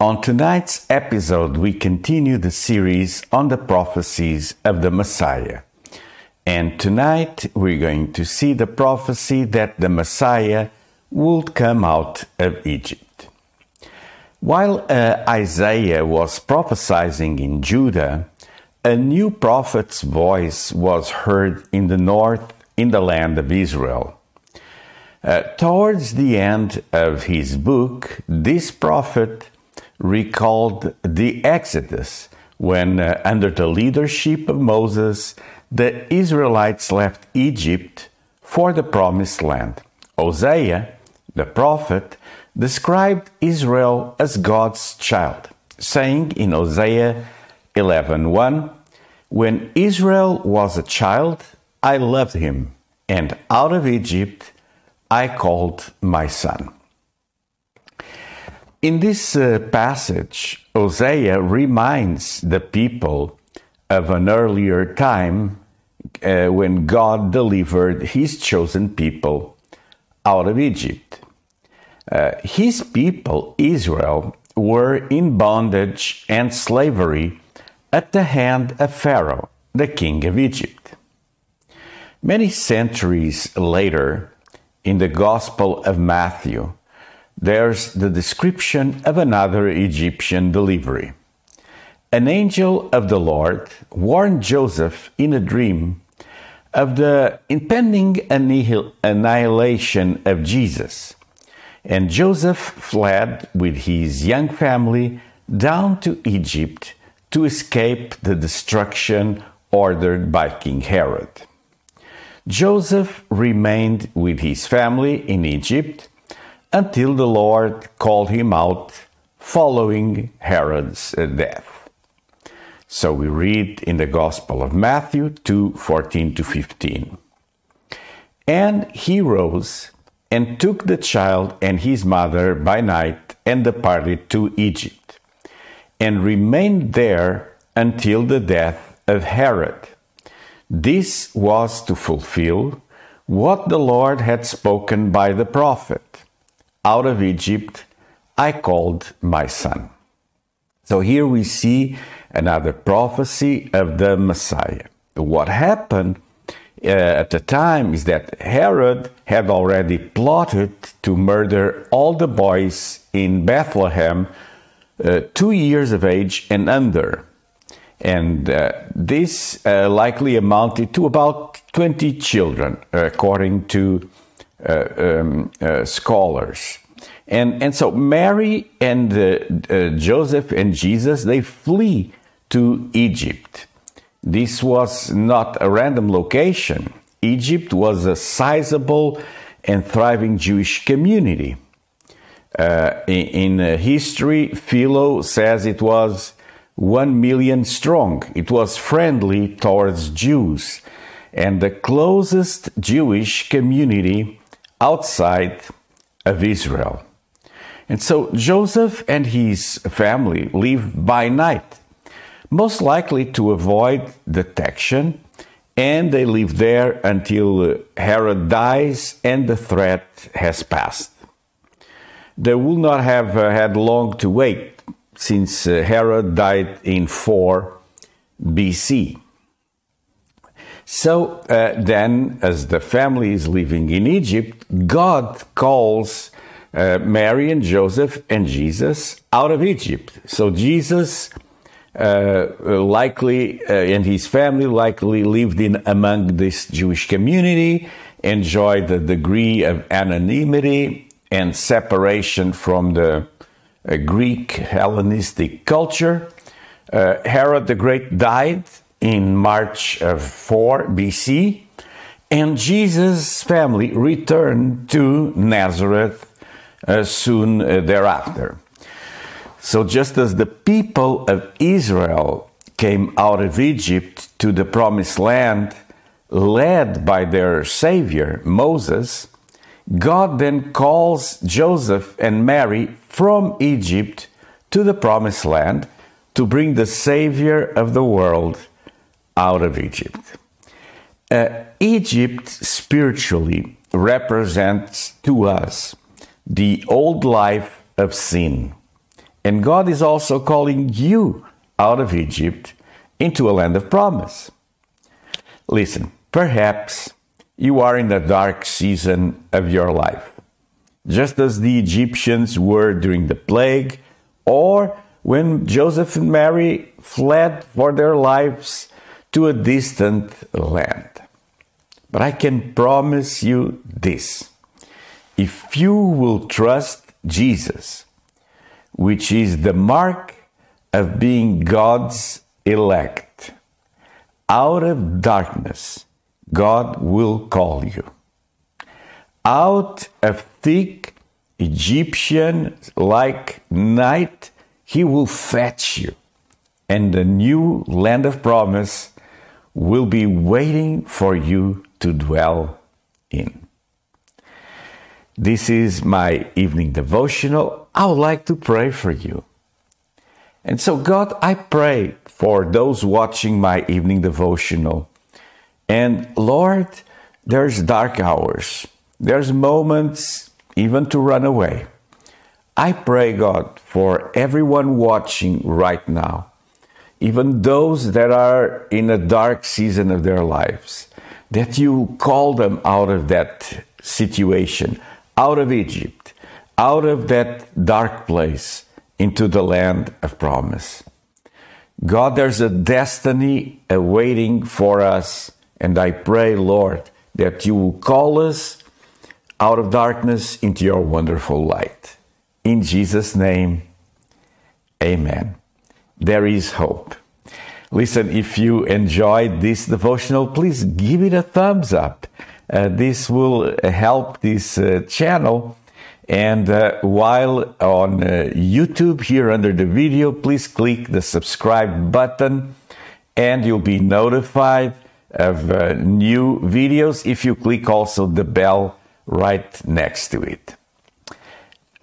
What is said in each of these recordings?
On tonight's episode, we continue the series on the prophecies of the Messiah. And tonight, we're going to see the prophecy that the Messiah would come out of Egypt. While Isaiah was prophesying in Judah, a new prophet's voice was heard in the north, in the land of Israel. Towards the end of his book, this prophet recalled the Exodus, when under the leadership of Moses, the Israelites left Egypt for the Promised Land. Hosea, the prophet, described Israel as God's child, saying in Hosea 11:1, "When Israel was a child, I loved him, and out of Egypt I called my son." In this passage, Hosea reminds the people of an earlier time when God delivered his chosen people out of Egypt. His people, Israel, were in bondage and slavery at the hand of Pharaoh, the king of Egypt. Many centuries later, in the Gospel of Matthew, there's the description of another Egyptian delivery. An angel of the Lord warned Joseph in a dream of the impending annihilation of Jesus, and Joseph fled with his young family down to Egypt to escape the destruction ordered by King Herod. Joseph remained with his family in Egypt until the Lord called him out following Herod's death. So we read in the Gospel of Matthew 2:14-15. "And he rose and took the child and his mother by night and departed to Egypt, and remained there until the death of Herod. This was to fulfill what the Lord had spoken by the prophet, 'Out of Egypt I called my son.'" So here we see another prophecy of the Messiah. What happened at the time is that Herod had already plotted to murder all the boys in Bethlehem 2 years of age and under. And this likely amounted to about 20 children, according to scholars. And so Mary and Joseph and Jesus, they flee to Egypt. This was not a random location. Egypt was a sizable and thriving Jewish community. In history, Philo says it was 1 million strong. It was friendly towards Jews and the closest Jewish community outside of Israel. And so Joseph and his family live by night, most likely to avoid detection, and they live there until Herod dies and the threat has passed. They will not have had long to wait, since Herod died in 4 BC. So then, as the family is living in Egypt, God calls Mary and Joseph and Jesus out of Egypt. So Jesus and his family likely lived in among this Jewish community, enjoyed a degree of anonymity and separation from the Greek Hellenistic culture. Herod the Great died in March of 4 BC, and Jesus' family returned to Nazareth soon thereafter. So just as the people of Israel came out of Egypt to the promised land, led by their Savior, Moses, God then calls Joseph and Mary from Egypt to the promised land to bring the Savior of the world out of Egypt. Egypt spiritually represents to us the old life of sin. And God is also calling you out of Egypt into a land of promise. Listen, perhaps you are in the dark season of your life, just as the Egyptians were during the plague, or when Joseph and Mary fled for their lives to a distant land. But I can promise you this: if you will trust Jesus, which is the mark of being God's elect, out of darkness, God will call you. Out of thick Egyptian-like night, He will fetch you, and the new land of promise will be waiting for you to dwell in. This is my evening devotional. I would like to pray for you. And so, God, I pray for those watching my evening devotional. And Lord, there's dark hours. There's moments even to run away. I pray, God, for everyone watching right now, even those that are in a dark season of their lives, that you call them out of that situation, out of Egypt, out of that dark place, into the land of promise. God, there's a destiny awaiting for us, and I pray, Lord, that you will call us out of darkness into your wonderful light. In Jesus' name, amen. There is hope. Listen, if you enjoyed this devotional, please give it a thumbs up. This will help this channel. And while on YouTube, here under the video, please click the subscribe button and you'll be notified of new videos if you click also the bell right next to it.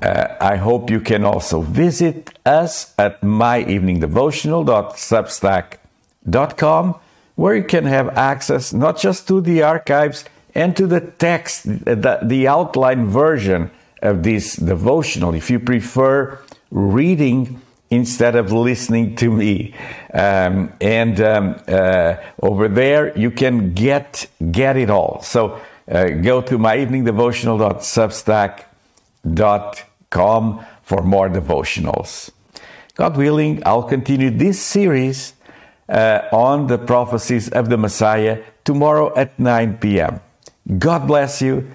I hope you can also visit us at myeveningdevotional.substack.com, where you can have access not just to the archives and to the text, the outline version of this devotional, if you prefer reading instead of listening to me. Over there, you can get it all. So go to myeveningdevotional.substack.com for more devotionals. God willing, I'll continue this series on the prophecies of the Messiah tomorrow at 9 p.m. God bless you.